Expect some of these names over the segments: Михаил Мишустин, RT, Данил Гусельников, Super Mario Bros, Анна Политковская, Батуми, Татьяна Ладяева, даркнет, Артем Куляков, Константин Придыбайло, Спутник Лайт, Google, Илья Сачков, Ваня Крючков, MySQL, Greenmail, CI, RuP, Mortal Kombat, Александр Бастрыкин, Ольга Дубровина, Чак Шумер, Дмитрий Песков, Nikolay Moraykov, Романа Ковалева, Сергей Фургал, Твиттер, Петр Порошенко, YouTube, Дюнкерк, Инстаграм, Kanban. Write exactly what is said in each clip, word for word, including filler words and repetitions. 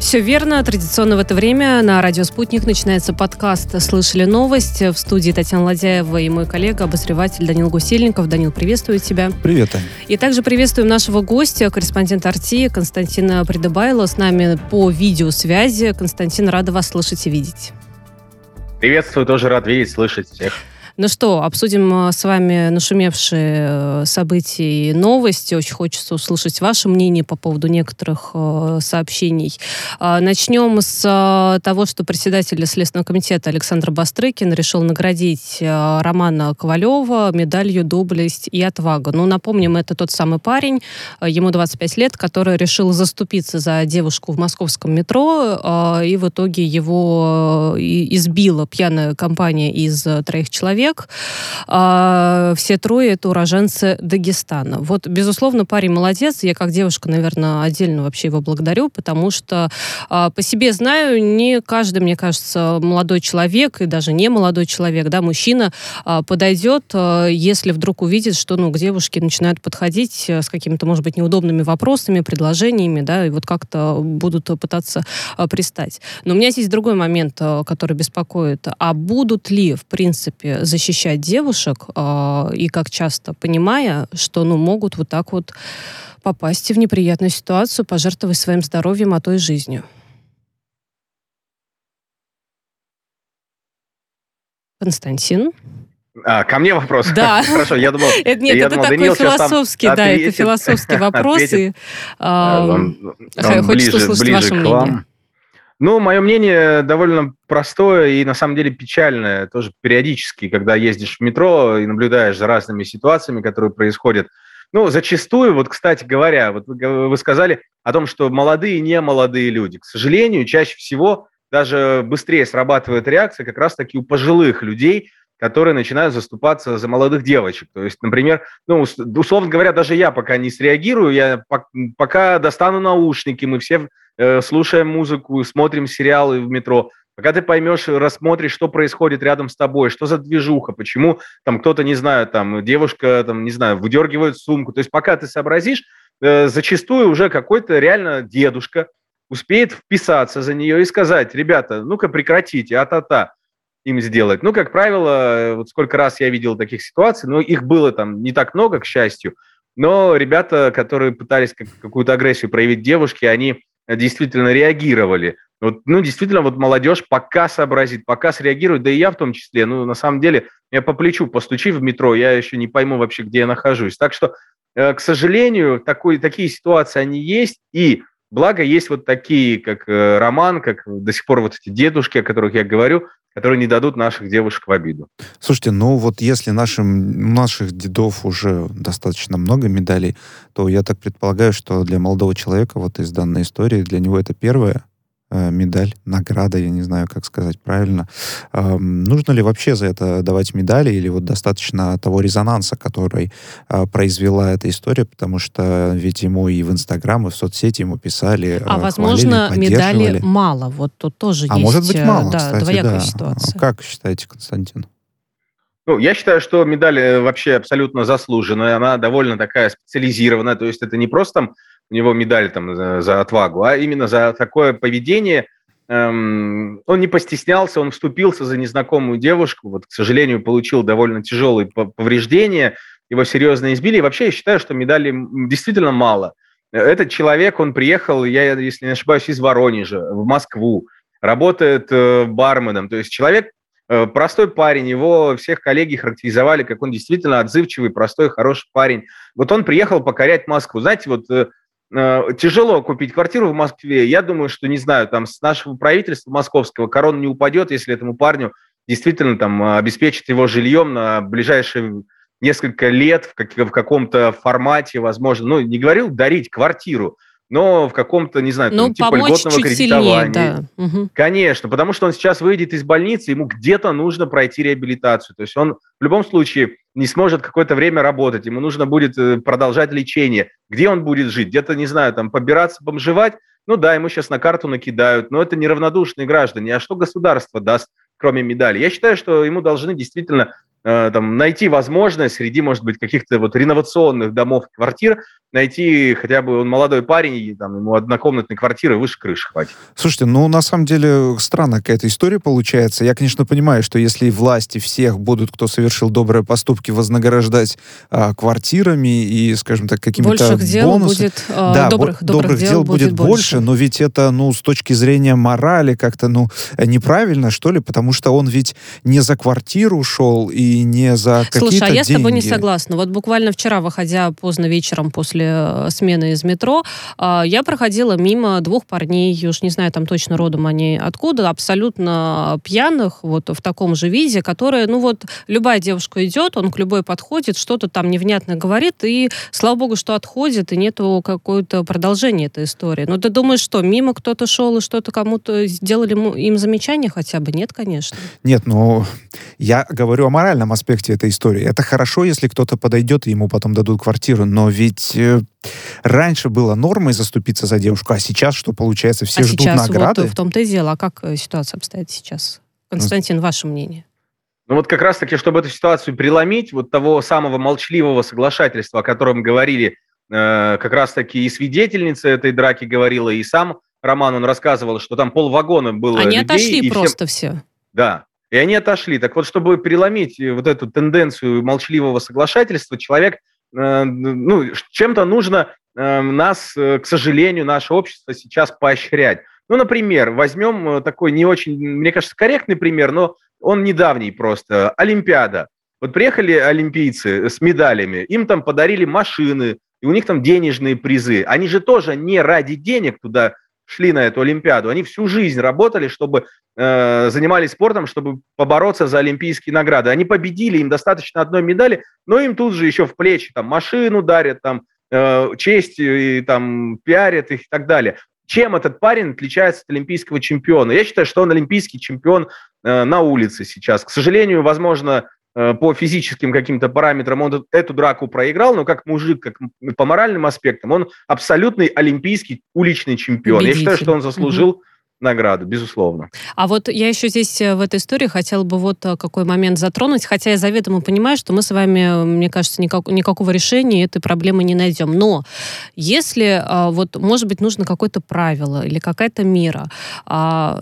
Все верно. Традиционно в это время на радио «Спутник» начинается подкаст «Слышали новость». В студии Татьяна Ладяева и мой коллега, обозреватель Данил Гусельников. Данил, приветствую тебя. Привет, Аня. И также приветствуем нашего гостя, корреспондента эр ти Константина Придыбайло. С нами по видеосвязи. Константин, рада вас слышать и видеть. Приветствую, тоже рад видеть, слышать всех. Ну что, обсудим с вами нашумевшие события и новости. Очень хочется услышать ваше мнение по поводу некоторых сообщений. Начнем с того, что председатель Следственного комитета Александр Бастрыкин решил наградить Романа Ковалева медалью «Доблесть и отвага». Ну, напомним, это тот самый парень, ему двадцать пять лет, который решил заступиться за девушку в московском метро, и в итоге его избила пьяная компания из троих человек. Все трое — это уроженцы Дагестана. Вот, безусловно, парень молодец. Я как девушка, наверное, отдельно вообще его благодарю, потому что по себе знаю, не каждый, мне кажется, молодой человек и даже не молодой человек, да, мужчина подойдет, если вдруг увидит, что, ну, к девушке начинают подходить с какими-то, может быть, неудобными вопросами, предложениями, да, и вот как-то будут пытаться пристать. Но у меня здесь другой момент, который беспокоит. А будут ли, в принципе, защищать девушек, э, и, как часто, понимая, что, ну, могут вот так вот попасть в неприятную ситуацию, пожертвовать своим здоровьем, а то и жизнью. Константин? А, ко мне вопрос? Да. Хорошо, я думал... Это, нет, я это думал, такой Данил философский, да, ответит, это философский вопрос. Ответит, и, э, он, он хочется услышать ваше мнение. Ну, мое мнение довольно простое и, на самом деле, печальное. Тоже периодически, когда ездишь в метро и наблюдаешь за разными ситуациями, которые происходят. Ну, зачастую, вот, кстати говоря, вот вы сказали о том, что молодые и немолодые люди. К сожалению, чаще всего даже быстрее срабатывает реакция как раз-таки у пожилых людей, которые начинают заступаться за молодых девочек. То есть, например, ну, условно говоря, даже я пока не среагирую, я пока достану наушники, мы все э, слушаем музыку, смотрим сериалы в метро. Пока ты поймешь, рассмотришь, что происходит рядом с тобой, что за движуха, почему там кто-то, не знаю, там девушка, там, не знаю, выдергивает сумку. То есть пока ты сообразишь, э, зачастую уже какой-то реально дедушка успеет вписаться за нее и сказать: ребята, ну-ка прекратите, а-та-та. Им сделать. Ну, как правило, вот сколько раз я видел таких ситуаций, но их было там не так много, к счастью, но ребята, которые пытались как- какую-то агрессию проявить девушке, они действительно реагировали. Вот, ну, действительно, вот молодежь пока сообразит, пока среагирует, да и я в том числе. Ну, на самом деле, я по плечу постучу в метро, я еще не пойму вообще, где я нахожусь. Так что, э, к сожалению, такой, такие ситуации, они есть, и благо есть вот такие, как э, Роман, как до сих пор вот эти дедушки, о которых я говорю, которые не дадут наших девушек в обиду. Слушайте, ну вот если нашим, наших дедов уже достаточно много медалей, то я так предполагаю, что для молодого человека вот из данной истории, для него это первая э, медаль, награда, я не знаю, как сказать правильно. Э, нужно ли вообще за это давать медали, или вот достаточно того резонанса, который э, произвела эта история, потому что ведь ему и в Инстаграм, и в соцсети ему писали, а, э, возможно, хвалили, медали мало. Вот тут тоже а есть... А может быть мало, да, кстати, двоякая да. ситуация. Как считаете, Константин? Ну, я считаю, что медаль вообще абсолютно заслуженная. Она довольно такая специализированная. То есть это не просто там у него медаль там за, за отвагу, а именно за такое поведение. Эм, он не постеснялся, он вступился за незнакомую девушку. Вот, к сожалению, получил довольно тяжелые повреждения. Его серьезно избили. И вообще я считаю, что медалей действительно мало. Этот человек, он приехал, я, если не ошибаюсь, из Воронежа в Москву. Работает э, барменом. То есть человек, э, простой парень, его всех коллеги характеризовали, как он действительно отзывчивый, простой, хороший парень. Вот он приехал покорять Москву. Знаете, вот э, э, тяжело купить квартиру в Москве. Я думаю, что, не знаю, там с нашего правительства московского корона не упадет, если этому парню действительно там обеспечат его жильем на ближайшие несколько лет в, как- в каком-то формате, возможно. Ну, не говорил дарить квартиру, но в каком-то, не знаю, там, типа льготного кредитования. Сильнее, да. Угу. Конечно, потому что он сейчас выйдет из больницы, ему где-то нужно пройти реабилитацию. То есть он в любом случае не сможет какое-то время работать, ему нужно будет продолжать лечение. Где он будет жить? Где-то, не знаю, там, побираться, бомжевать? Ну да, ему сейчас на карту накидают, но это неравнодушные граждане. А что государство даст, кроме медали? Я считаю, что ему должны действительно там, найти возможность среди, может быть, каких-то вот реновационных домов, квартир, найти хотя бы он молодой парень, там, ему однокомнатной квартиры выше крыши хватит. Слушайте, ну, на самом деле, странная какая-то история получается. Я, конечно, понимаю, что если власти всех будут, кто совершил добрые поступки, вознаграждать а, квартирами и, скажем так, какими-то бонусами... Больших дел будет, а, да, добрых, добрых, добрых дел, дел будет больше, больше, но ведь это, ну, с точки зрения морали как-то, ну, неправильно, что ли, потому что он ведь не за квартиру ушел и И не за какие-то деньги. Слушай, а я с тобой не согласна. Вот буквально вчера, выходя поздно вечером после смены из метро, я проходила мимо двух парней, уж не знаю там точно родом они откуда, абсолютно пьяных, вот в таком же виде, которые, ну вот, любая девушка идет, он к любой подходит, что-то там невнятно говорит, и, слава богу, что отходит, и нету какое-то продолжение этой истории. Но ты думаешь, что, мимо кто-то шел и что-то кому-то сделали им замечание хотя бы? Нет, конечно. Нет, ну, я говорю о моральном аспекте этой истории. Это хорошо, если кто-то подойдет и ему потом дадут квартиру, но ведь э, раньше было нормой заступиться за девушку, а сейчас что получается? Все а ждут сейчас награды? Вот в том-то и дело. А как ситуация обстоит сейчас? Константин, ваше мнение? Ну вот как раз-таки, чтобы эту ситуацию преломить, вот того самого молчаливого соглашательства, о котором говорили э, как раз-таки и свидетельница этой драки говорила, и сам Роман, он рассказывал, что там полвагона было Они людей. Они отошли и просто всем... все. Да. И они отошли. Так вот, чтобы переломить вот эту тенденцию молчаливого соглашательства, человек, э, ну, чем-то нужно э, нас, э, к сожалению, наше общество сейчас поощрять. Ну, например, возьмем такой не очень, мне кажется, корректный пример, но он недавний просто. Олимпиада. Вот приехали олимпийцы с медалями, им там подарили машины, и у них там денежные призы. Они же тоже не ради денег туда шли на эту Олимпиаду, они всю жизнь работали, чтобы э, занимались спортом, чтобы побороться за олимпийские награды. Они победили, им достаточно одной медали, но им тут же еще в плечи там машину дарят, там э, честь и там пиарят их и так далее. Чем этот парень отличается от олимпийского чемпиона? Я считаю, что он олимпийский чемпион э, на улице сейчас. К сожалению, возможно, э, по физическим каким-то параметрам он эту драку проиграл, но как мужик, как по моральным аспектам, он абсолютный олимпийский уличный чемпион. Победитель. Я считаю, что он заслужил угу. награду, безусловно. А вот я еще здесь в этой истории хотела бы вот какой момент затронуть, хотя я заведомо понимаю, что мы с вами, мне кажется, никак, никакого решения этой проблемы не найдем. Но если, вот, может быть, нужно какое-то правило или какая-то мера,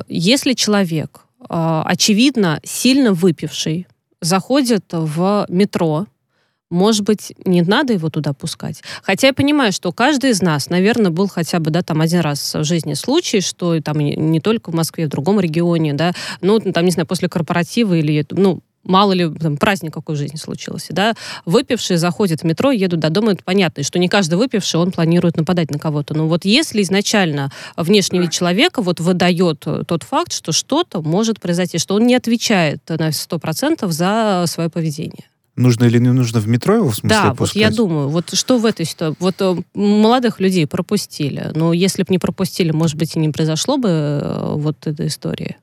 если человек, очевидно, сильно выпивший, заходит в метро, может быть, не надо его туда пускать. Хотя я понимаю, что каждый из нас, наверное, был хотя бы да, там один раз в жизни случай, что там не только в Москве, в другом регионе, да, ну, там, не знаю, после корпоратива или, ну, мало ли, там, праздник какой в жизни случился, да, выпивший заходит в метро, едут до дома, это понятно, что не каждый выпивший, он планирует нападать на кого-то. Но вот если изначально внешний вид человека вот выдает тот факт, что что-то может произойти, что он не отвечает на сто процентов за свое поведение. Нужно или не нужно в метро его, в смысле, да, пускать? Да, вот я думаю, вот что в этой ситуации... Вот молодых людей пропустили, но если бы не пропустили, может быть, и не произошло бы вот эта история?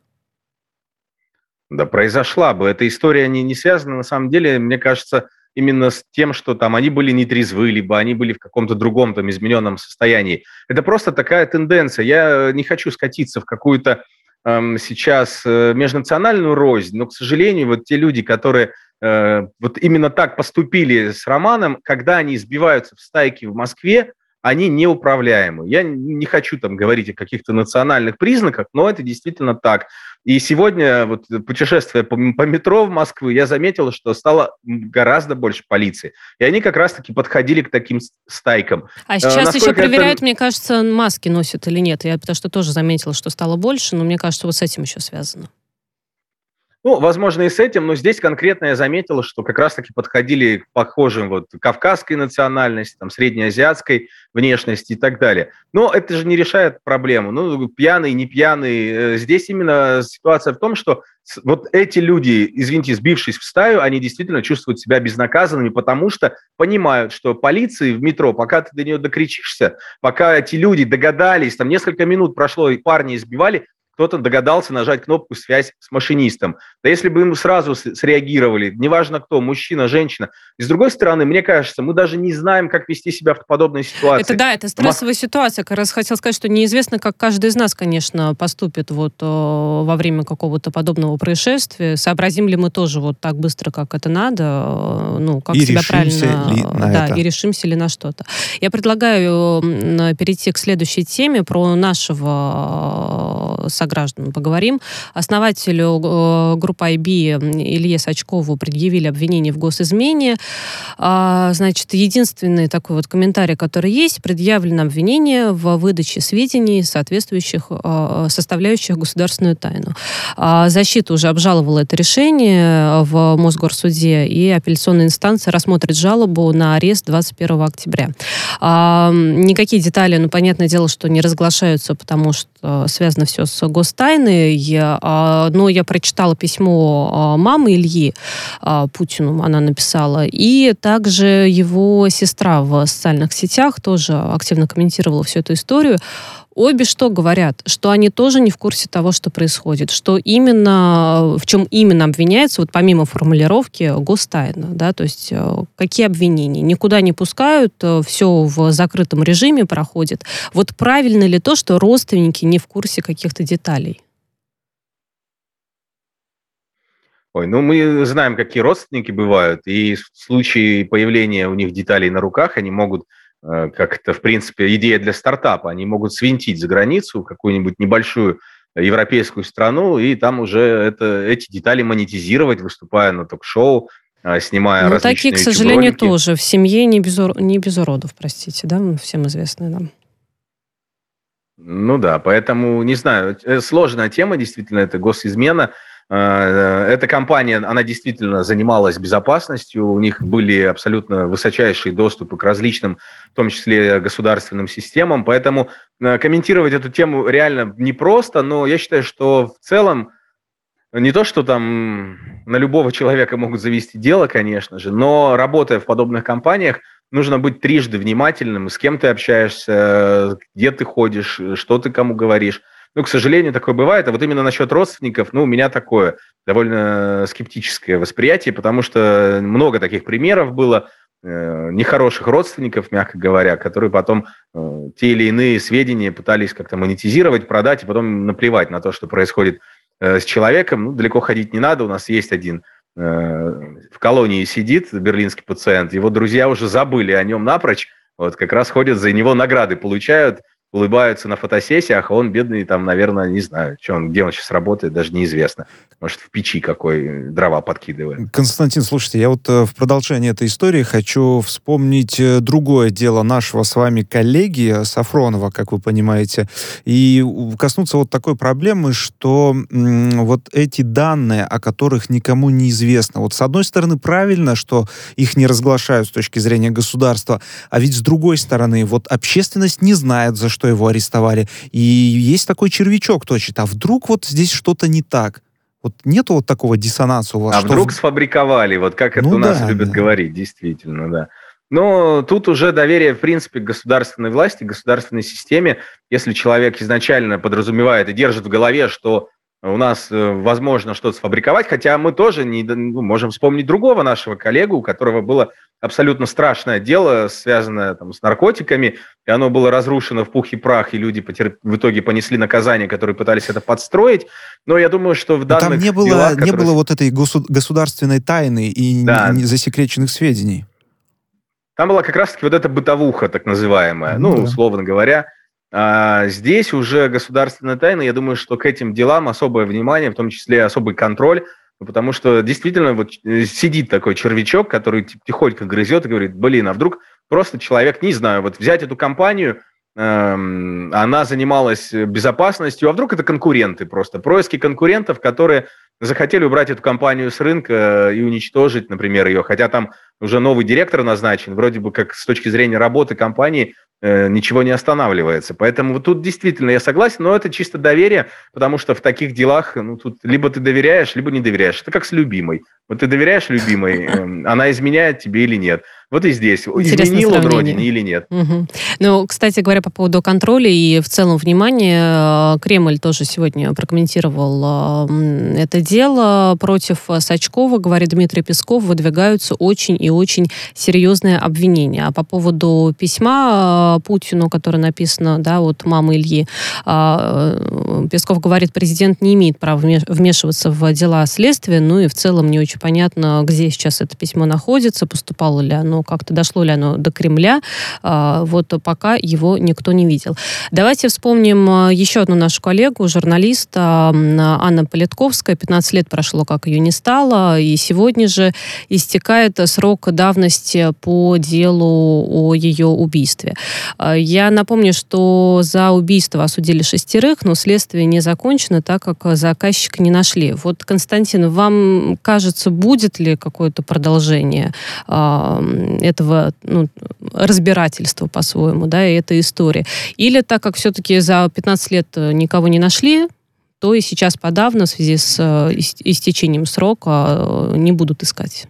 Да, произошла бы. Эта история не, не связана, на самом деле, мне кажется, именно с тем, что там они были нетрезвы, либо они были в каком-то другом там измененном состоянии. Это просто такая тенденция. Я не хочу скатиться в какую-то эм, сейчас э, межнациональную рознь, но, к сожалению, вот те люди, которые... вот именно так поступили с Романом, когда они сбиваются в стайки в Москве, они неуправляемы. Я не хочу там говорить о каких-то национальных признаках, но это действительно так. И сегодня, вот, путешествуя по, по метро в Москву, я заметил, что стало гораздо больше полиции. И они как раз-таки подходили к таким стайкам. А сейчас Насколько еще проверяют, это... мне кажется, маски носят или нет. Я потому что тоже заметила, что стало больше, но мне кажется, вот с этим еще связано. Ну, возможно, и с этим, но здесь конкретно я заметил, что как раз-таки подходили к похожим вот кавказской национальности, там, среднеазиатской внешности и так далее. Но это же не решает проблему. Ну, пьяный, не пьяный. Здесь именно ситуация в том, что вот эти люди, извините, сбившись в стаю, они действительно чувствуют себя безнаказанными, потому что понимают, что полиции в метро, пока ты до нее докричишься, пока эти люди догадались, там несколько минут прошло, и парни избивали, кто-то догадался нажать кнопку «Связь с машинистом». Да если бы ему сразу среагировали, неважно кто, мужчина, женщина. И с другой стороны, мне кажется, мы даже не знаем, как вести себя в подобной ситуации. Это да, это стрессовая Мах... ситуация. Как раз хотел сказать, что неизвестно, как каждый из нас, конечно, поступит вот во время какого-то подобного происшествия. Сообразим ли мы тоже вот так быстро, как это надо, ну, как и себя правильно... Ли на да, это. И решимся ли на что-то. Я предлагаю перейти к следующей теме, про нашего сограждан поговорим. Основателю группы ай би Илье Сачкову предъявили обвинение в госизмене. Значит, единственный такой вот комментарий, который есть, предъявлено обвинение в выдаче сведений, соответствующих, составляющих государственную тайну. Защита уже обжаловала это решение в Мосгорсуде, и апелляционная инстанция рассмотрит жалобу на арест двадцать первого октября. Никакие детали, ну, понятное дело, что не разглашаются, потому что связано все с гостайной. Но я прочитала письмо мамы Ильи Путину, она написала, и также его сестра в социальных сетях тоже активно комментировала всю эту историю. Обе что говорят? Что они тоже не в курсе того, что происходит. Что именно, в чем именно обвиняется, вот помимо формулировки гостайна, да, то есть какие обвинения? Никуда не пускают, все в закрытом режиме проходит. Вот правильно ли то, что родственники не в курсе каких-то деталей? Ой, ну мы знаем, какие родственники бывают, и в случае появления у них деталей на руках они могут... как это, в принципе, идея для стартапа. Они могут свинтить за границу какую-нибудь небольшую европейскую страну, и там уже это, эти детали монетизировать, выступая на ток-шоу, снимая ну, различные такие, к сожалению, чебролики. Тоже. В семье не без, ур... не без уродов, простите, да? Всем известные нам. Ну да, поэтому, не знаю, сложная тема, действительно, это госизмена. Эта компания, она действительно занималась безопасностью, у них были абсолютно высочайшие доступы к различным, в том числе государственным системам, поэтому комментировать эту тему реально непросто, но я считаю, что в целом не то, что там на любого человека могут завести дело, конечно же, но работая в подобных компаниях, нужно быть трижды внимательным, с кем ты общаешься, где ты ходишь, что ты кому говоришь. Ну, к сожалению, такое бывает. А вот именно насчет родственников, ну, у меня такое довольно скептическое восприятие, потому что много таких примеров было э, нехороших родственников, мягко говоря, которые потом э, те или иные сведения пытались как-то монетизировать, продать, и потом наплевать на то, что происходит э, с человеком. Ну, далеко ходить не надо. У нас есть один э, в колонии сидит берлинский пациент, его друзья уже забыли о нем напрочь, вот как раз ходят за него, награды получают, улыбаются на фотосессиях, а он, бедный, там, наверное, не знаю, что он, где он сейчас работает, даже неизвестно. Может, в печи какой дрова подкидывает. Константин, слушайте, я вот в продолжении этой истории хочу вспомнить другое дело нашего с вами коллеги Сафронова, как вы понимаете, и коснуться вот такой проблемы, что м- вот эти данные, о которых никому не известно. Вот с одной стороны, правильно, что их не разглашают с точки зрения государства, а ведь с другой стороны, вот общественность не знает, за что его арестовали. И есть такой червячок точит. А вдруг вот здесь что-то не так? Вот нету вот такого диссонанса у вас? А что вдруг в... сфабриковали? Вот как ну это у да, нас да. любят говорить, действительно, да. Но тут уже доверие, в принципе, к государственной власти, к государственной системе. Если человек изначально подразумевает и держит в голове, что у нас возможно что-то сфабриковать, хотя мы тоже не, ну, можем вспомнить другого нашего коллегу, у которого было абсолютно страшное дело, связанное там, с наркотиками, и оно было разрушено в пух и прах, и люди потерп... в итоге понесли наказание, которые пытались это подстроить. Но я думаю, что в данных там не было, делах... Которые... не было вот этой госу- государственной тайны и да. не, не засекреченных сведений. Там была как раз-таки вот эта бытовуха, так называемая, ну, ну да. условно говоря. А здесь уже государственная тайна, я думаю, что к этим делам особое внимание, в том числе особый контроль, потому что действительно вот сидит такой червячок, который тихонько грызет и говорит, блин, а вдруг просто человек, не знаю, вот взять эту компанию, эм, она занималась безопасностью, а вдруг это конкуренты просто, происки конкурентов, которые захотели убрать эту компанию с рынка и уничтожить, например, ее, хотя там уже новый директор назначен, вроде бы как с точки зрения работы компании, ничего не останавливается. Поэтому вот тут действительно я согласен, но это чисто доверие, потому что в таких делах ну, тут либо ты доверяешь, либо не доверяешь. Это как с любимой. Вот ты доверяешь любимой, она изменяет тебе или нет. Вот и здесь. Изменил он родине или нет? Угу. Ну, кстати говоря, по поводу контроля и в целом внимания, Кремль тоже сегодня прокомментировал это дело. Против Сачкова, говорит Дмитрий Песков, выдвигаются очень и очень серьезные обвинения. А по поводу письма Путину, которое написано, да, от мамы Ильи, Песков говорит, президент не имеет права вмешиваться в дела следствия, ну и в целом не очень понятно, где сейчас это письмо находится, поступало ли оно, как-то дошло ли оно до Кремля, вот пока его никто не видел. Давайте вспомним еще одну нашу коллегу, журналиста Анна Политковская, пятнадцать лет прошло, как ее не стало, и сегодня же истекает срок давности по делу о ее убийстве. Я напомню, что за убийство осудили шестерых, но следствие не закончено, так как заказчика не нашли. Вот, Константин, вам кажется, будет ли какое-то продолжение э, этого ну, разбирательства по-своему, да, и этой истории? Или так как все-таки за пятнадцать лет никого не нашли, то и сейчас подавно в связи с истечением срока не будут искать?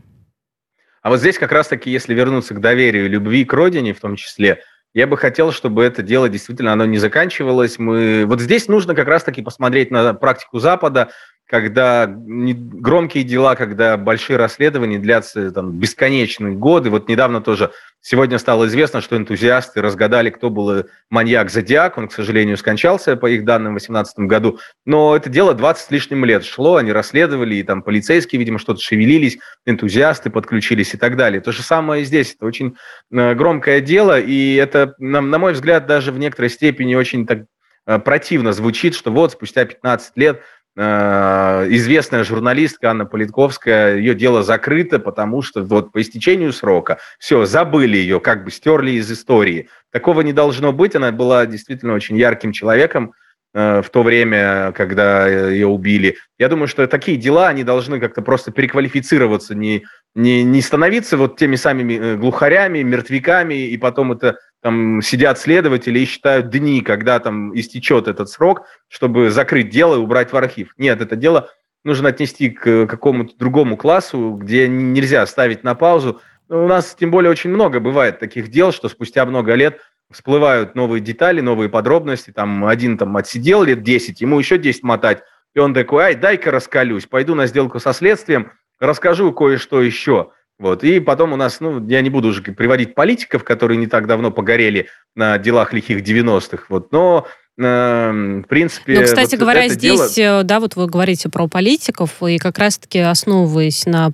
А вот здесь как раз-таки, если вернуться к доверию, любви к родине в том числе, я бы хотел, чтобы это дело действительно оно не заканчивалось. Мы... Вот здесь нужно как раз-таки посмотреть на практику Запада, когда громкие дела, когда большие расследования длятся там, бесконечные годы. Вот недавно тоже, сегодня стало известно, что энтузиасты разгадали, кто был маньяк Зодиак. Он, к сожалению, скончался, по их данным, в две тысячи восемнадцатом году. Но это дело двадцать с лишним лет шло, они расследовали, и там полицейские, видимо, что-то шевелились, энтузиасты подключились и так далее. То же самое и здесь. Это очень громкое дело, и это, На, на мой взгляд, даже в некоторой степени очень так э, противно звучит, что вот спустя пятнадцать лет э, известная журналистка Анна Политковская, ее дело закрыто, потому что вот по истечению срока все, забыли ее, как бы стерли из истории. Такого не должно быть, она была действительно очень ярким человеком э, в то время, когда ее убили. Я думаю, что такие дела, они должны как-то просто переквалифицироваться, не, не, не становиться вот теми самими глухарями, мертвяками, и потом это... Там сидят следователи и считают дни, когда там истечет этот срок, чтобы закрыть дело и убрать в архив. Нет, это дело нужно отнести к какому-то другому классу, где нельзя ставить на паузу. Но у нас, тем более, очень много бывает таких дел, что спустя много лет всплывают новые детали, новые подробности. Там один там отсидел лет десять, ему еще десять мотать. И он такой, ай, дай-ка раскалюсь, пойду на сделку со следствием, расскажу кое-что еще. Вот. И потом у нас, ну, я не буду уже приводить политиков, которые не так давно погорели на делах лихих девяностых, вот, но... В принципе, ну, кстати вот говоря, здесь, дело... да, вот вы говорите про политиков, и как раз-таки, основываясь на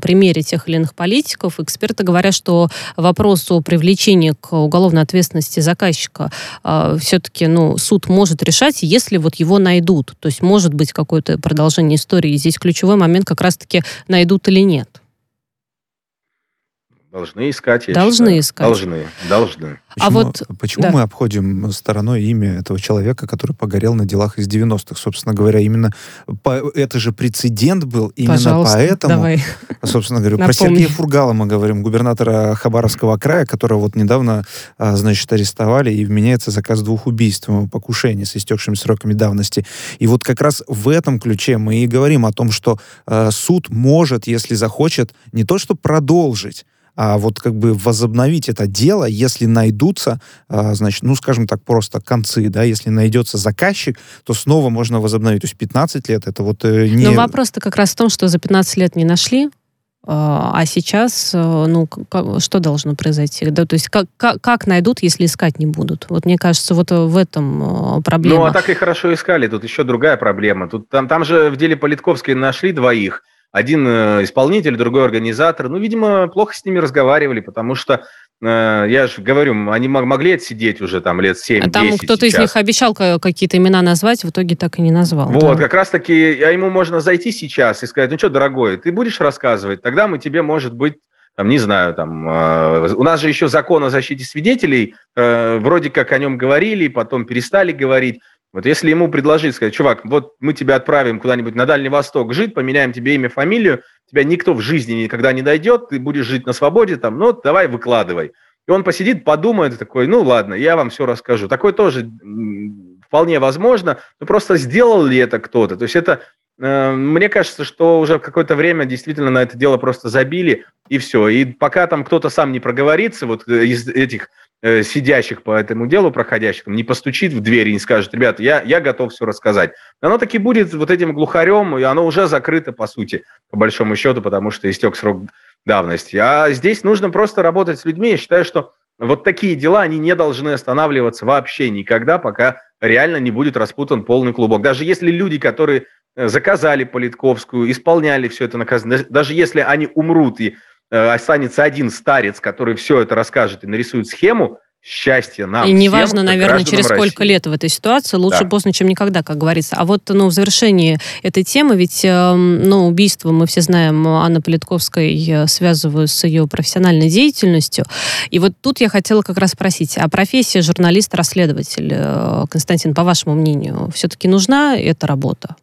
примере тех или иных политиков, эксперты говорят, что вопрос о привлечении к уголовной ответственности заказчика э, все-таки, ну, суд может решать, если вот его найдут. То есть может быть какое-то продолжение истории, и здесь ключевой момент как раз-таки найдут или нет. Должны искать, я Должны считаю. искать. Должны, должны. Почему, а вот, почему да. мы обходим стороной имя этого человека, который погорел на делах из девяностых? Собственно говоря, именно по, это же прецедент был, именно Пожалуйста, поэтому... Давай. Собственно говоря, про Сергея Фургала мы говорим, губернатора Хабаровского края, которого вот недавно, значит, арестовали, и вменяется заказ двух убийств, покушений с истекшими сроками давности. И вот как раз в этом ключе мы и говорим о том, что э, суд может, если захочет, не то что продолжить, а вот как бы возобновить это дело, если найдутся, значит, ну, скажем так, просто концы, да, если найдется заказчик, то снова можно возобновить. То есть пятнадцать лет это вот не... Но вопрос-то как раз в том, что за пятнадцать лет не нашли, а сейчас, ну, что должно произойти? Да, то есть как, как, как найдут, если искать не будут? Вот мне кажется, вот в этом проблема. Ну, а так и хорошо искали. Тут еще другая проблема. Тут, там, там же в деле Политковской нашли двоих. Один исполнитель, другой организатор. Ну, видимо, плохо с ними разговаривали, потому что, э, я же говорю, они могли отсидеть уже там лет семь-десять. А там кто-то сейчас из них обещал какие-то имена назвать, в итоге так и не назвал. Вот, да. Как раз-таки, а ему можно зайти сейчас и сказать, ну что, дорогой, ты будешь рассказывать? Тогда мы тебе, может быть, там, не знаю, там, э, у нас же еще закон о защите свидетелей, э, вроде как о нем говорили, потом перестали говорить. Вот если ему предложить, сказать, чувак, вот мы тебя отправим куда-нибудь на Дальний Восток жить, поменяем тебе имя, фамилию, тебя никто в жизни никогда не дойдет, ты будешь жить на свободе, там, ну, давай, выкладывай. И он посидит, подумает, такой, ну, ладно, я вам все расскажу. Такое тоже вполне возможно, но просто сделал ли это кто-то? То есть это Мне кажется, что уже какое-то время действительно на это дело просто забили, и все. И пока там кто-то сам не проговорится, вот из этих э, сидящих по этому делу, проходящих, не постучит в дверь и не скажет: ребята, я, я готов все рассказать. Оно таки будет вот этим глухарем, и оно уже закрыто, по сути, по большому счету, потому что истек срок давности. А здесь нужно просто работать с людьми. Я считаю, что вот такие дела, они не должны останавливаться вообще никогда, пока реально не будет распутан полный клубок. Даже если люди, которые заказали Политковскую, исполняли все это наказание, даже если они умрут и э, останется один старец, который все это расскажет и нарисует схему, счастье нам. И неважно, наверное, через сколько России. Лет в этой ситуации, лучше да. поздно, чем никогда, как говорится. А вот ну, в завершении этой темы, ведь ну, убийство, мы все знаем, Анны Политковской связывают с ее профессиональной деятельностью. И вот тут я хотела как раз спросить, а профессия журналист-расследователь, Константин, по вашему мнению, все-таки нужна эта работа?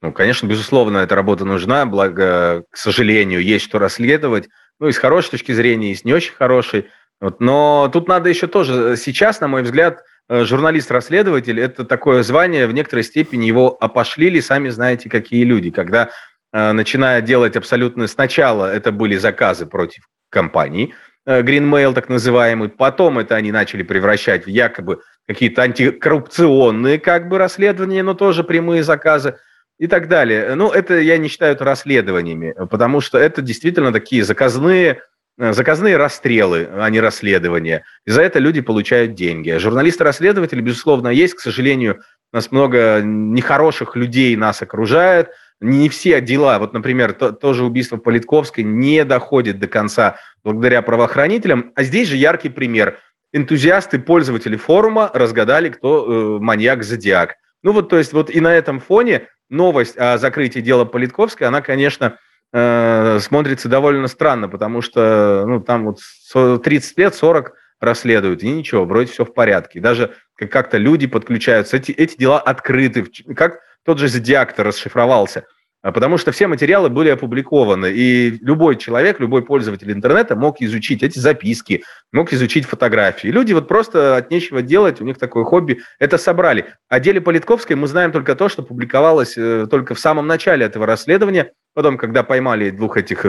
Ну, конечно, безусловно, эта работа нужна, благо, к сожалению, есть что расследовать. Ну, и с хорошей точки зрения, и с не очень хорошей. Вот. Но тут надо еще тоже... Сейчас, на мой взгляд, журналист-расследователь – это такое звание, в некоторой степени его опошлили, сами знаете, какие люди. Когда, начиная делать абсолютно сначала, это были заказы против компаний, Greenmail так называемый, потом это они начали превращать в якобы какие-то антикоррупционные как бы расследования, но тоже прямые заказы. И так далее. Ну, это я не считаю это расследованиями, потому что это действительно такие заказные, заказные расстрелы, а не расследования. И за это люди получают деньги. Журналисты-расследователи, безусловно, есть. К сожалению, нас много нехороших людей нас окружает. Не все дела, вот, например, то, тоже убийство Политковской не доходит до конца благодаря правоохранителям. А здесь же яркий пример. Энтузиасты, пользователи форума разгадали, кто э, маньяк-зодиак. Ну вот, то есть, вот и на этом фоне новость о закрытии дела Политковской, она, конечно, э, смотрится довольно странно, потому что ну, там вот тридцать лет, сорок расследуют, и ничего, вроде все в порядке. Даже как-то люди подключаются, эти, эти дела открыты, как тот же зодиак расшифровался, потому что все материалы были опубликованы, и любой человек, любой пользователь интернета мог изучить эти записки, мог изучить фотографии. Люди вот просто от нечего делать, у них такое хобби, это собрали. О деле Политковской мы знаем только то, что публиковалось только в самом начале этого расследования, потом, когда поймали двух этих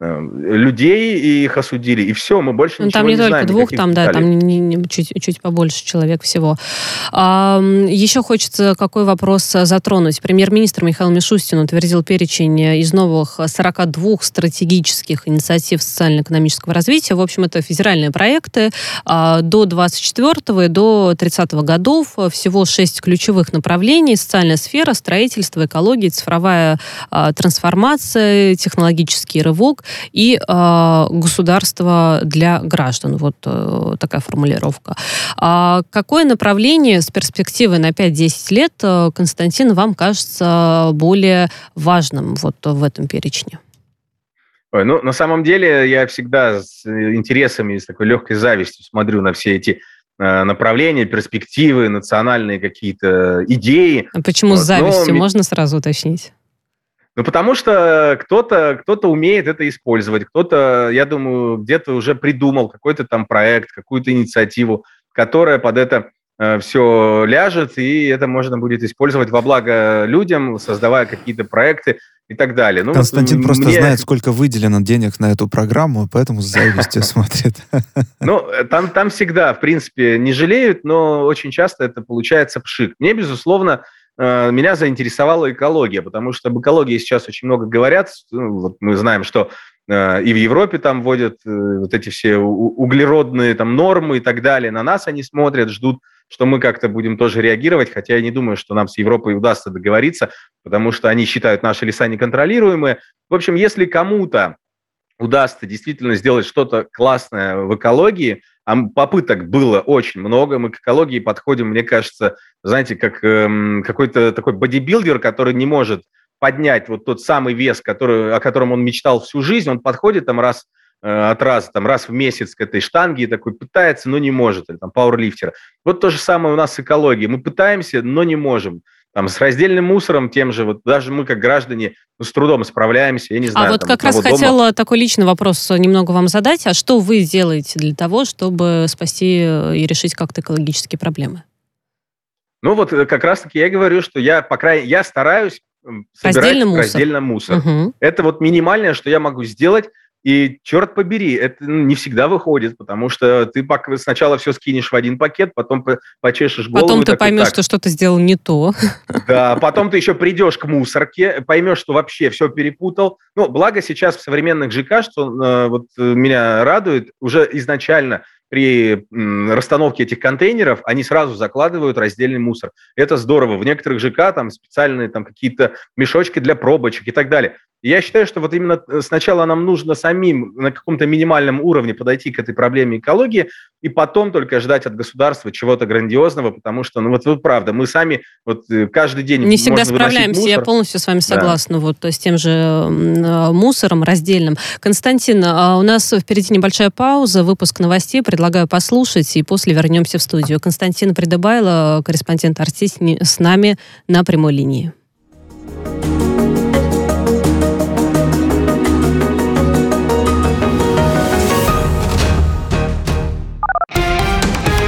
людей и их осудили, и все, мы больше ну, ничего не знаем. Там не только двух, там, да, там не, не, чуть, чуть побольше человек всего. А, еще хочется какой вопрос затронуть. Премьер-министр Михаил Мишустин утвердил перечень из новых сорока двух стратегических инициатив социально-экономического развития. В общем, это федеральные проекты а, до двадцать четвёртого и до тридцатого годов. Всего шесть ключевых направлений. Социальная сфера, строительство, экология, цифровая а, трансформация, технологический рывок и э, государство для граждан. Вот э, такая формулировка. А какое направление с перспективой на пять-десять лет, э, Константин, вам кажется более важным вот в этом перечне? Ой, ну, на самом деле, я всегда с интересами и с такой легкой завистью смотрю на все эти э, направления, перспективы, национальные какие-то идеи. А почему вот. С завистью? Но... Можно сразу уточнить? Ну, потому что кто-то, кто-то умеет это использовать, кто-то, я думаю, где-то уже придумал какой-то там проект, какую-то инициативу, которая под это э, все ляжет, и это можно будет использовать во благо людям, создавая какие-то проекты и так далее. Ну, Константин вот, просто мне... знает, сколько выделено денег на эту программу, поэтому с завистью смотрит. Ну, там всегда, в принципе, не жалеют, но очень часто это получается пшик. Мне, безусловно, меня заинтересовала экология, потому что об экологии сейчас очень много говорят. Ну, вот мы знаем, что э, и в Европе там вводят э, вот эти все углеродные там, нормы и так далее. На нас они смотрят, ждут, что мы как-то будем тоже реагировать, хотя я не думаю, что нам с Европой удастся договориться, потому что они считают наши леса неконтролируемые. В общем, если кому-то удастся действительно сделать что-то классное в экологии, а попыток было очень много. Мы к экологии подходим, мне кажется, знаете, как эм, какой-то такой бодибилдер, который не может поднять вот тот самый вес, который, о котором он мечтал всю жизнь. Он подходит там раз э, от раза, там раз в месяц к этой штанге и такой пытается, но не может. Или там пауэрлифтер. Вот то же самое у нас с экологией. Мы пытаемся, но не можем. Там с раздельным мусором тем же, вот даже мы как граждане ну, с трудом справляемся, я не знаю. А вот там, как раз дома. Хотела такой личный вопрос немного вам задать. А что вы делаете для того, чтобы спасти и решить как-то экологические проблемы? Ну вот как раз-таки я говорю, что я, по крайней, я стараюсь собирать раздельно мусор. Угу. Это вот минимальное, что я могу сделать. И, черт побери, это не всегда выходит, потому что ты сначала все скинешь в один пакет, потом почешешь голову. Потом ты поймешь, что что-то сделал не то. Да, потом ты еще придешь к мусорке, поймешь, что вообще все перепутал. Ну, благо сейчас в современных ЖК, что вот меня радует, уже изначально при расстановке этих контейнеров они сразу закладывают раздельный мусор. Это здорово. В некоторых ЖК там специальные там, какие-то мешочки для пробочек и так далее. Я считаю, что вот именно сначала нам нужно самим на каком-то минимальном уровне подойти к этой проблеме экологии и потом только ждать от государства чего-то грандиозного, потому что, ну вот, вот правда, мы сами вот каждый день не всегда справляемся, мусор. Я полностью с вами согласна, да. Вот с тем же мусором раздельным. Константин, у нас впереди небольшая пауза, выпуск новостей, предлагаю послушать, и после вернемся в студию. Константин Придыбайло, корреспондент эр ти, с нами на прямой линии.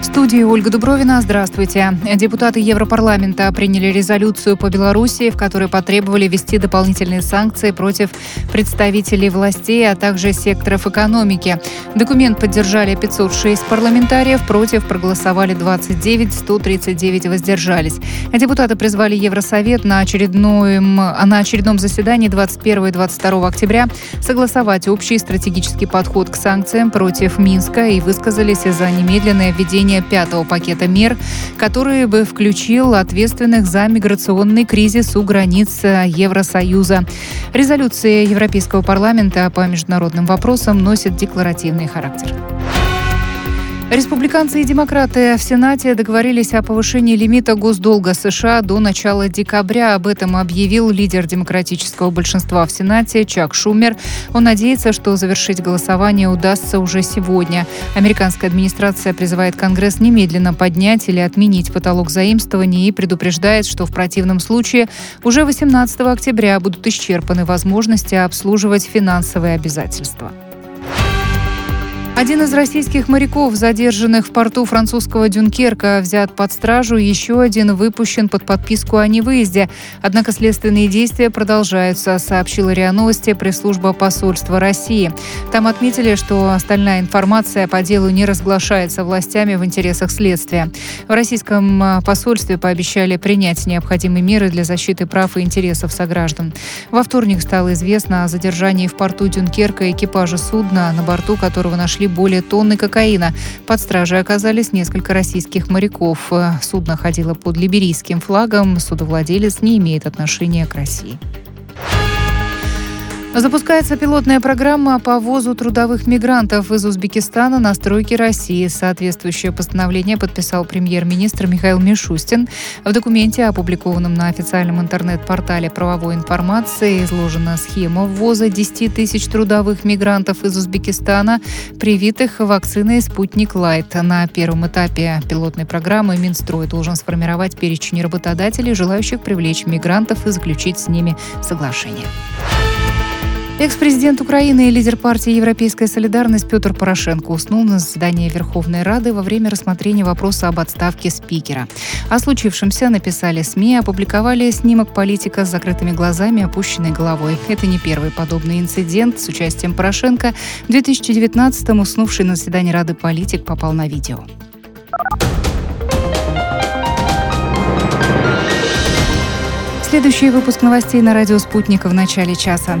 В студии Ольга Дубровина. Здравствуйте. Депутаты Европарламента приняли резолюцию по Беларуси, в которой потребовали ввести дополнительные санкции против представителей властей, а также секторов экономики. Документ поддержали пятьсот шесть парламентариев, против проголосовали двадцать девять, сто тридцать девять воздержались. Депутаты призвали Евросовет на очередном, на очередном заседании двадцать первого и двадцать второго октября согласовать общий стратегический подход к санкциям против Минска и высказались за немедленное введение пятого пакета мер, который бы включил ответственных за миграционный кризис у границ Евросоюза. Резолюция Европейского парламента по международным вопросам носит декларативный характер. Республиканцы и демократы в Сенате договорились о повышении лимита госдолга США до начала декабря. Об этом объявил лидер демократического большинства в Сенате Чак Шумер. Он надеется, что завершить голосование удастся уже сегодня. Американская администрация призывает Конгресс немедленно поднять или отменить потолок заимствования и предупреждает, что в противном случае уже восемнадцатого октября будут исчерпаны возможности обслуживать финансовые обязательства. Один из российских моряков, задержанных в порту французского Дюнкерка, взят под стражу, еще один выпущен под подписку о невыезде. Однако следственные действия продолжаются, сообщила РИА Новости пресс-служба посольства России. Там отметили, что остальная информация по делу не разглашается властями в интересах следствия. В российском посольстве пообещали принять необходимые меры для защиты прав и интересов сограждан. Во вторник стало известно о задержании в порту Дюнкерка экипажа судна, на борту которого нашли более тонны кокаина. Под стражей оказались несколько российских моряков. Судно ходило под либерийским флагом. Судовладелец не имеет отношения к России. Запускается пилотная программа по ввозу трудовых мигрантов из Узбекистана на стройки России. Соответствующее постановление подписал премьер-министр Михаил Мишустин. В документе, опубликованном на официальном интернет-портале правовой информации, изложена схема ввоза десяти тысяч трудовых мигрантов из Узбекистана, привитых вакциной «Спутник Лайт». На первом этапе пилотной программы Минстрой должен сформировать перечень работодателей, желающих привлечь мигрантов и заключить с ними соглашение. Экс-президент Украины и лидер партии «Европейская солидарность» Петр Порошенко уснул на заседании Верховной Рады во время рассмотрения вопроса об отставке спикера. О случившемся написали СМИ, опубликовали снимок политика с закрытыми глазами, опущенной головой. Это не первый подобный инцидент с участием Порошенко. В две тысячи девятнадцатом уснувший на заседании Рады политик попал на видео. Следующий выпуск новостей на радио «Спутник» в начале часа.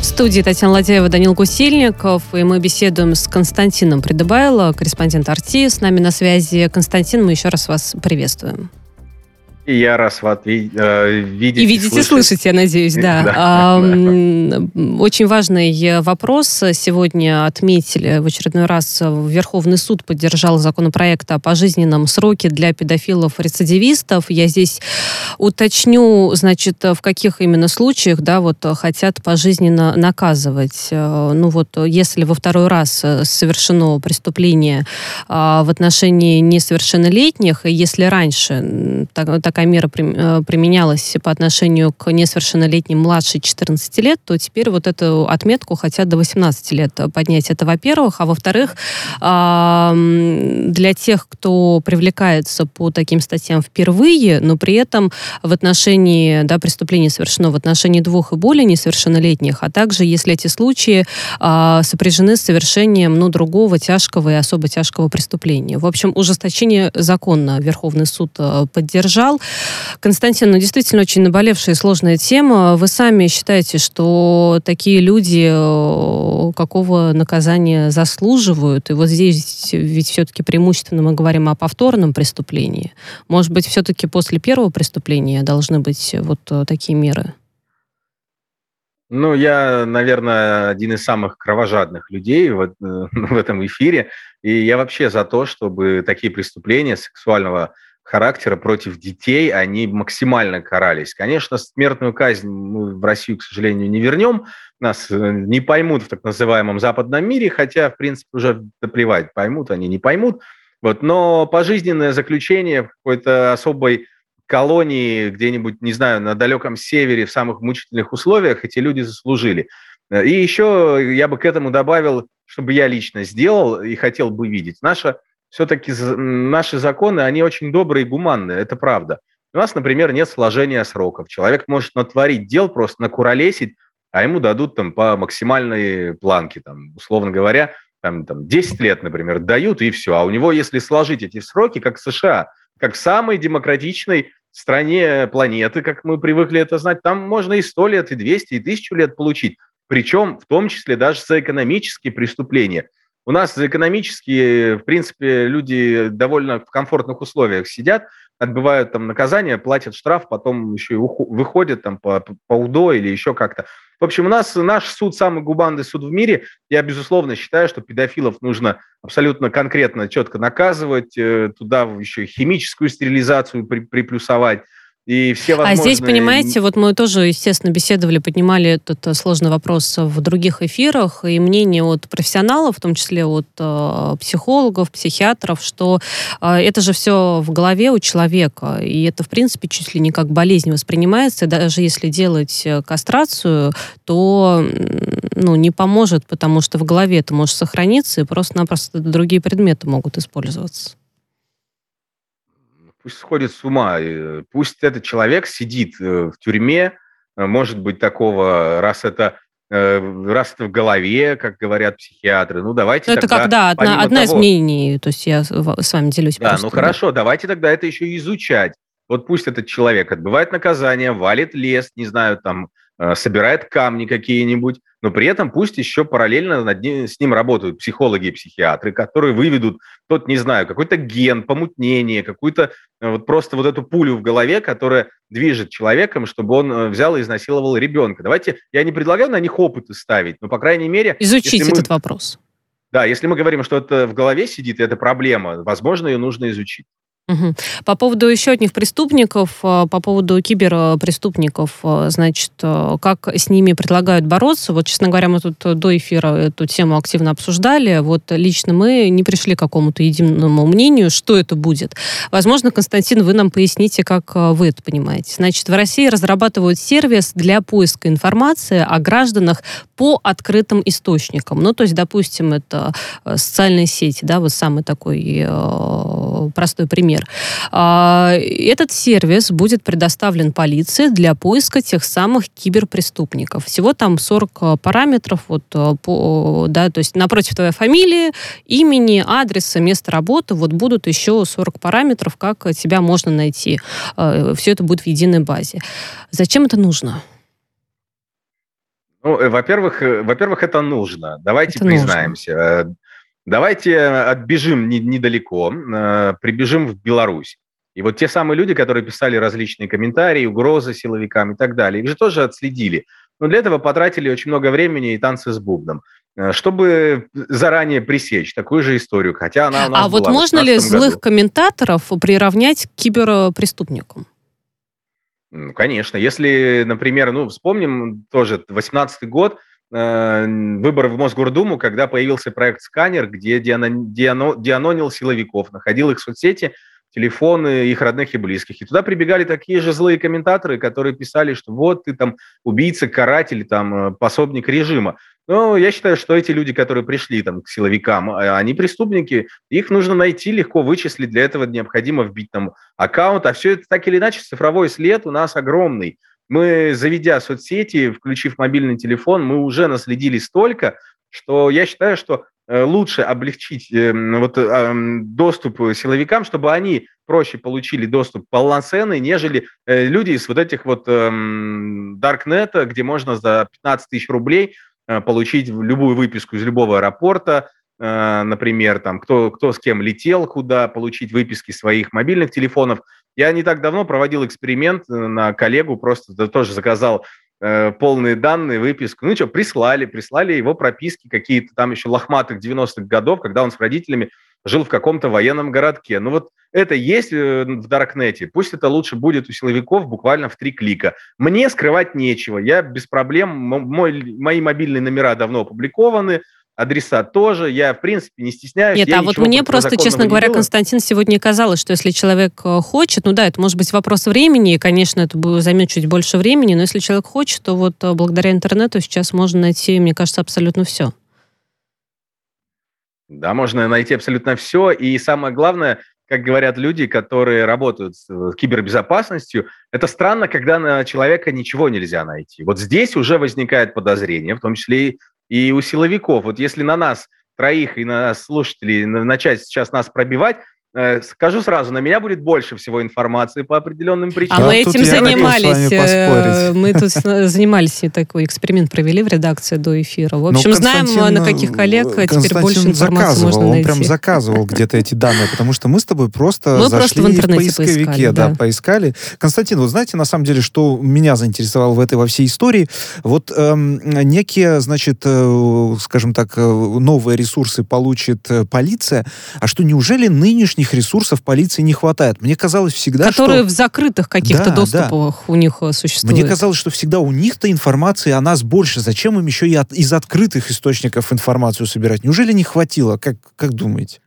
В студии Татьяна Ладяева, Данил Гусельников, и мы беседуем с Константином Придыбайло, корреспондент эр ти. С нами на связи Константин, мы еще раз вас приветствуем. И я раз вас видеть и видите, слышите, я надеюсь, да. да. Очень важный вопрос. Сегодня отметили в очередной раз, Верховный суд поддержал законопроект о пожизненном сроке для педофилов-рецидивистов. Я здесь уточню, значит, в каких именно случаях, да, вот хотят пожизненно наказывать. Ну вот, если во второй раз совершено преступление в отношении несовершеннолетних, и если раньше такая мера применялась по отношению к несовершеннолетним младше четырнадцати лет, то теперь вот эту отметку хотят до восемнадцати лет поднять. Это во-первых. А во-вторых, для тех, кто привлекается по таким статьям впервые, но при этом в отношении, да, преступления совершено в отношении двух и более несовершеннолетних, а также если эти случаи сопряжены с совершением, ну, другого тяжкого и особо тяжкого преступления. В общем, ужесточение закона Верховный суд поддержал. Константин, ну, действительно очень наболевшая и сложная тема. Вы сами считаете, что такие люди какого наказания заслуживают? И вот здесь ведь все-таки преимущественно мы говорим о повторном преступлении. Может быть, все-таки после первого преступления должны быть вот такие меры? Ну, я, наверное, один из самых кровожадных людей в, в этом эфире. И я вообще за то, чтобы такие преступления сексуального характера против детей, они максимально карались. Конечно, смертную казнь мы в Россию, к сожалению, не вернем. Нас не поймут в так называемом западном мире, хотя, в принципе, уже наплевать, поймут они, не поймут. Вот. Но пожизненное заключение в какой-то особой колонии, где-нибудь, не знаю, на далеком севере, в самых мучительных условиях, эти люди заслужили. И еще я бы к этому добавил, чтобы я лично сделал и хотел бы видеть. Наша Все-таки наши законы, они очень добрые и гуманные, это правда. У нас, например, нет сложения сроков. Человек может натворить дел, просто накуролесить, а ему дадут там по максимальной планке, там, условно говоря, там, там, десять лет, например, дают, и все. А у него, если сложить эти сроки, как в США, как в самой демократичной стране планеты, как мы привыкли это знать, там можно и сто лет, и двести, и тысячу лет получить. Причем в том числе даже за экономические преступления. У нас экономически, в принципе, люди довольно в комфортных условиях сидят, отбывают там наказание, платят штраф, потом еще и выходят там по, по УДО или еще как-то. В общем, у нас наш суд самый гуманный суд в мире. Я, безусловно, считаю, что педофилов нужно абсолютно конкретно, четко наказывать, туда еще химическую стерилизацию при, приплюсовать. И все возможные... А здесь, понимаете, вот мы тоже, естественно, беседовали, поднимали этот сложный вопрос в других эфирах, и мнение от профессионалов, в том числе от э, психологов, психиатров, что э, это же все в голове у человека, и это, в принципе, чуть ли не как болезнь воспринимается, и даже если делать кастрацию, то ну, не поможет, потому что в голове это может сохраниться, и просто-напросто другие предметы могут использоваться. Пусть сходит с ума, пусть этот человек сидит в тюрьме, может быть, такого, раз это, раз это в голове, как говорят психиатры, ну давайте это тогда... Это как, да, одна, одна того, из мнений, то есть я с вами делюсь. Да, просто, ну да. Хорошо, давайте тогда это еще изучать. Вот пусть этот человек отбывает наказание, валит лес, не знаю, там, собирает камни какие-нибудь, но при этом пусть еще параллельно над ним, с ним работают психологи и психиатры, которые выведут, тот, не знаю, какой-то ген, помутнение, какую-то вот просто вот эту пулю в голове, которая движет человеком, чтобы он взял и изнасиловал ребенка. Давайте, я не предлагаю на них опыты ставить, но, по крайней мере... Изучить мы, этот вопрос. Да, если мы говорим, что это в голове сидит, и это проблема, возможно, ее нужно изучить. По поводу еще одних преступников, по поводу киберпреступников, значит, как с ними предлагают бороться. Вот, честно говоря, мы тут до эфира эту тему активно обсуждали. Вот лично мы не пришли к какому-то единому мнению, что это будет. Возможно, Константин, вы нам поясните, как вы это понимаете. Значит, в России разрабатывают сервис для поиска информации о гражданах по открытым источникам. Ну, то есть, допустим, это социальные сети, да, вот самый такой простой пример. Этот сервис будет предоставлен полиции для поиска тех самых киберпреступников. Всего там сорок параметров, вот, по, да, то есть напротив твоей фамилии, имени, адреса, места работы, вот будут еще сорок параметров, как тебя можно найти. Все это будет в единой базе. Зачем это нужно? Ну, во-первых, во-первых, это нужно. Давайте это признаемся. Нужно. Давайте отбежим недалеко, прибежим в Беларусь. И вот те самые люди, которые писали различные комментарии, угрозы силовикам и так далее, их же тоже отследили. Но для этого потратили очень много времени и танцы с бубном, чтобы заранее пресечь такую же историю, хотя она у нас А была вот можно ли злых году. комментаторов приравнять к киберпреступникам? Ну, конечно. Если, например, ну, вспомним тоже две тысячи восемнадцатый год, выбор в Мосгордуму, когда появился проект «Сканер», где дианонил силовиков, находил их в соцсети, телефоны их родных и близких. И туда прибегали такие же злые комментаторы, которые писали, что вот ты там убийца, каратель, там, пособник режима. Но я считаю, что эти люди, которые пришли там, к силовикам, они преступники, их нужно найти, легко вычислить, для этого необходимо вбить там аккаунт, а все это так или иначе цифровой след у нас огромный. Мы, заведя соцсети, включив мобильный телефон, мы уже наследили столько, что я считаю, что лучше облегчить э, вот, э, доступ силовикам, чтобы они проще получили доступ полноценный, нежели э, люди из вот этих вот э, даркнета, где можно за пятнадцать тысяч рублей э, получить любую выписку из любого аэропорта, э, например, там, кто, кто с кем летел, куда, получить выписки своих мобильных телефонов. Я не так давно проводил эксперимент на коллегу, просто да, тоже заказал полные данные, выписку. Ну что, прислали, прислали его прописки какие-то там еще лохматых девяностых годов, когда он с родителями жил в каком-то военном городке. Ну вот это есть в Даркнете, пусть это лучше будет у силовиков буквально в три клика. Мне скрывать нечего, я без проблем, мой, мои мобильные номера давно опубликованы, адреса тоже, я, в принципе, не стесняюсь. Нет, я а вот мне просто, честно говоря, делаю. Константин, сегодня казалось, что если человек хочет, ну да, это может быть вопрос времени, и, конечно, это займет чуть больше времени, но если человек хочет, то вот благодаря интернету сейчас можно найти, мне кажется, абсолютно все. Да, можно найти абсолютно все, и самое главное, как говорят люди, которые работают с кибербезопасностью, это странно, когда на человека ничего нельзя найти. Вот здесь уже возникает подозрение, в том числе и И у силовиков, вот если на нас троих и на слушателей начать сейчас нас пробивать, э, скажу сразу, на меня будет больше всего информации по определенным причинам. А мы этим занимались. Мы тут занимались, такой эксперимент провели в редакции до эфира. В общем, знаем, на каких коллег теперь больше информации можно найти. Он прям заказывал где-то эти данные, потому что мы с тобой просто зашли в поисковике, да, поискали. Константин, вот знаете, на самом деле, что меня заинтересовало в этой во всей истории, вот некие, значит, скажем так, новые ресурсы получит полиция, а что, неужели нынешний ресурсов полиции не хватает. Мне казалось всегда, Которые что... Которые в закрытых каких-то да, доступах да. у них существуют. Мне казалось, что всегда у них-то информации о нас больше. Зачем им еще и от... из открытых источников информацию собирать? Неужели не хватило? Как, как думаете?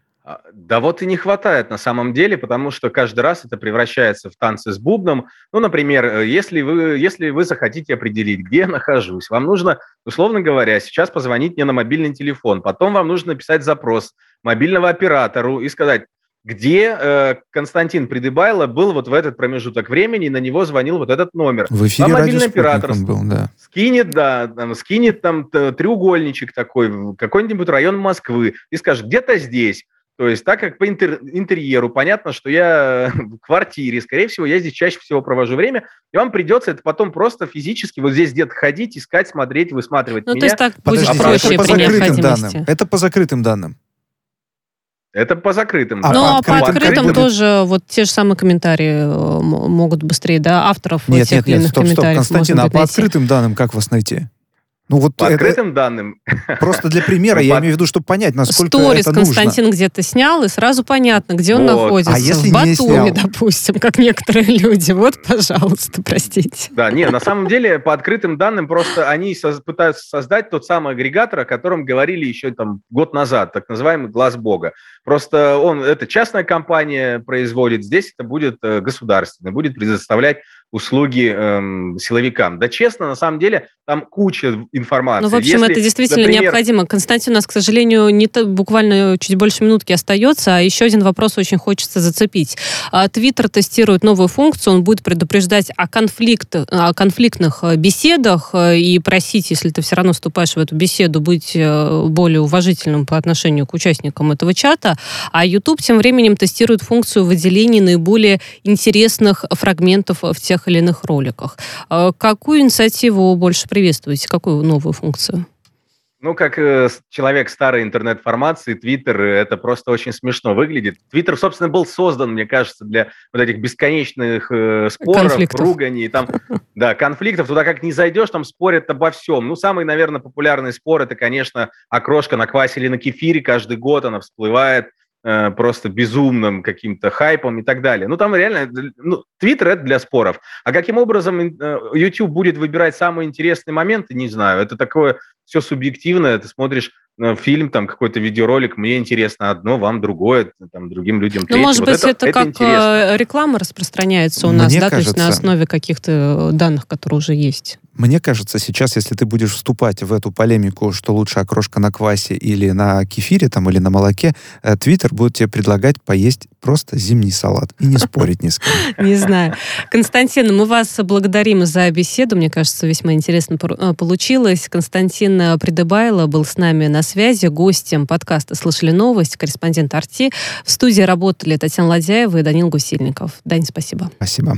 Да вот и не хватает на самом деле, потому что каждый раз это превращается в танцы с бубном. Ну, например, если вы, если вы захотите определить, где я нахожусь, вам нужно, условно говоря, сейчас позвонить мне на мобильный телефон, потом вам нужно написать запрос мобильного оператору и сказать, где э, Константин Придыбайло был вот в этот промежуток времени, и на него звонил вот этот номер. В эфире там мобильный оператор был, да. скинет, да, там, скинет там треугольничек такой в какой-нибудь район Москвы и скажет, где-то здесь. То есть так как по интер- интерьеру понятно, что я в квартире, скорее всего, я здесь чаще всего провожу время, и вам придется это потом просто физически вот здесь где-то ходить, искать, смотреть, высматривать ну, меня. Ну, то есть так будет проще при необходимости. Это по закрытым данным. Это по закрытым. Да. Ну, а по открытым, открытым тоже вот те же самые комментарии могут быстрее, да, авторов нет, тех нет, нет, иных стоп, комментариев. Стоп, стоп, Константин, а по открытым данным как вас найти? Ну, вот по это... открытым данным? Просто для примера, я имею в виду, чтобы понять, насколько Stories это нужно. Сторис Константин где-то снял, и сразу понятно, где он вот. находится. А если в Батуми, допустим, как некоторые люди. Вот, пожалуйста, простите. Да, не, на самом деле, по открытым данным, просто они со- пытаются создать тот самый агрегатор, о котором говорили еще там, год назад, так называемый «Глаз Бога». Просто он, это частная компания производит, здесь это будет государственное, будет предоставлять услуги эм, силовикам. Да честно, на самом деле, там куча информации. Ну, в общем, Если, это действительно например... необходимо. Константин, у нас, к сожалению, не то, буквально чуть больше минутки остается, а еще один вопрос очень хочется зацепить. Твиттер тестирует новую функцию, он будет предупреждать о, конфликт, о конфликтных беседах и просить, если ты все равно вступаешь в эту беседу, быть более уважительным по отношению к участникам этого чата. А YouTube тем временем тестирует функцию выделения наиболее интересных фрагментов в тех или иных роликах. Какую инициативу больше приветствуете? Какую новую функцию? Ну, как э, человек старой интернет-формации, Твиттер, это просто очень смешно выглядит. Твиттер, собственно, был создан, мне кажется, для вот этих бесконечных э, споров, руганий, там, да, конфликтов. Туда как не зайдешь, там спорят обо всем. Ну, самый, наверное, популярный спор – это, конечно, окрошка на квасе или на кефире. Каждый год она всплывает э, просто безумным каким-то хайпом и так далее. Ну, там реально, ну, Твиттер – это для споров. А каким образом э, YouTube будет выбирать самые интересные моменты, не знаю. Это такое... Все субъективно, ты смотришь фильм, там какой-то видеоролик, мне интересно одно, вам другое, там, другим людям третье. Ну, может вот быть, это, это, это как интересно. Реклама распространяется у Мне нас, да, кажется, то есть на основе каких-то данных, которые уже есть. Мне кажется, сейчас, если ты будешь вступать в эту полемику, что лучше окрошка на квасе или на кефире, там, или на молоке, Твиттер будет тебе предлагать поесть просто зимний салат и не спорить ни с кем. Не знаю. Константин, мы вас благодарим за беседу. Мне кажется, весьма интересно получилось. Константин Придыбайло был с нами на связи. Гостем подкаста «Слышали новость», корреспондент эр ти. В студии работали Татьяна Ладяева и Данил Гусельников. Дань, спасибо. Спасибо.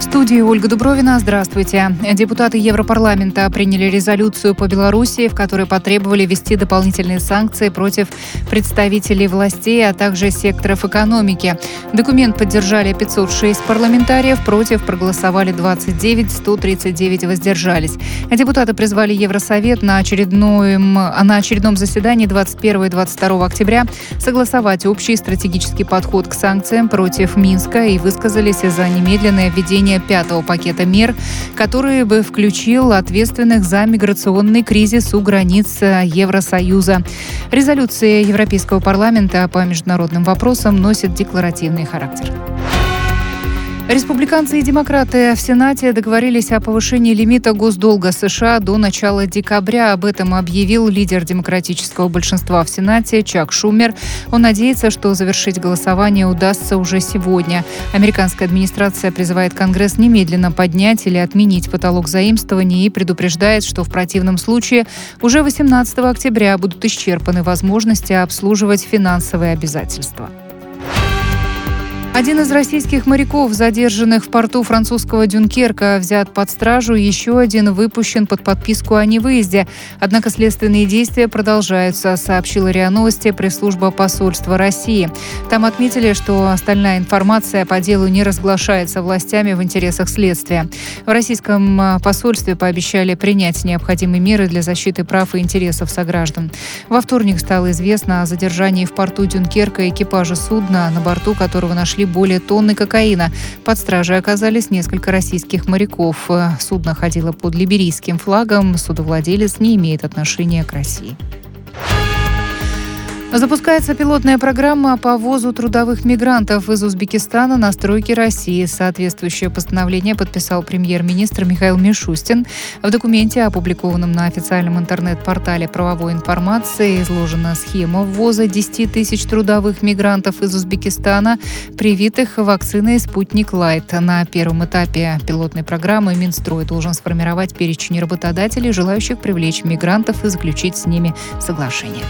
В студии Ольга Дубровина. Здравствуйте. Депутаты Европарламента приняли резолюцию по Белоруссии, в которой потребовали ввести дополнительные санкции против представителей властей, а также секторов экономики. Документ поддержали пятьсот шесть парламентариев, против проголосовали двадцать девять, сто тридцать девять воздержались. Депутаты призвали Евросовет на очередном, на очередном заседании двадцать первого и двадцать второго октября согласовать общий стратегический подход к санкциям против Минска и высказались за немедленное введение пятого пакета мер, который бы включил ответственных за миграционный кризис у границ Евросоюза. Резолюция Европейского парламента по международным вопросам носит декларативный характер. Республиканцы и демократы в Сенате договорились о повышении лимита госдолга США до начала декабря. Об этом объявил лидер демократического большинства в Сенате Чак Шумер. Он надеется, что завершить голосование удастся уже сегодня. Американская администрация призывает Конгресс немедленно поднять или отменить потолок заимствований и предупреждает, что в противном случае уже восемнадцатого октября будут исчерпаны возможности обслуживать финансовые обязательства. Один из российских моряков, задержанных в порту французского Дюнкерка, взят под стражу, еще один выпущен под подписку о невыезде. Однако следственные действия продолжаются, сообщила РИА Новости пресс-служба посольства России. Там отметили, что остальная информация по делу не разглашается властями в интересах следствия. В российском посольстве пообещали принять необходимые меры для защиты прав и интересов сограждан. Во вторник стало известно о задержании в порту Дюнкерка экипажа судна, на борту которого нашли более тонны кокаина. Под стражей оказались несколько российских моряков. Судно ходило под либерийским флагом. Судовладелец не имеет отношения к России. Запускается пилотная программа по ввозу трудовых мигрантов из Узбекистана на стройки России. Соответствующее постановление подписал премьер-министр Михаил Мишустин. В документе, опубликованном на официальном интернет-портале правовой информации, изложена схема ввоза десяти тысяч трудовых мигрантов из Узбекистана, привитых вакциной «Спутник Лайт». На первом этапе пилотной программы Минстрой должен сформировать перечень работодателей, желающих привлечь мигрантов и заключить с ними соглашение.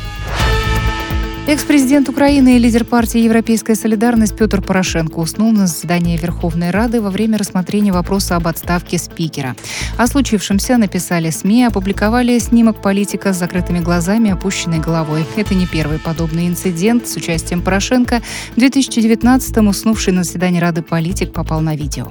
Экс-президент Украины и лидер партии «Европейская солидарность» Петр Порошенко уснул на заседании Верховной Рады во время рассмотрения вопроса об отставке спикера. О случившемся написали СМИ, опубликовали снимок политика с закрытыми глазами, опущенной головой. Это не первый подобный инцидент с участием Порошенко. В две тысячи девятнадцатом уснувший на заседании Рады политик попал на видео.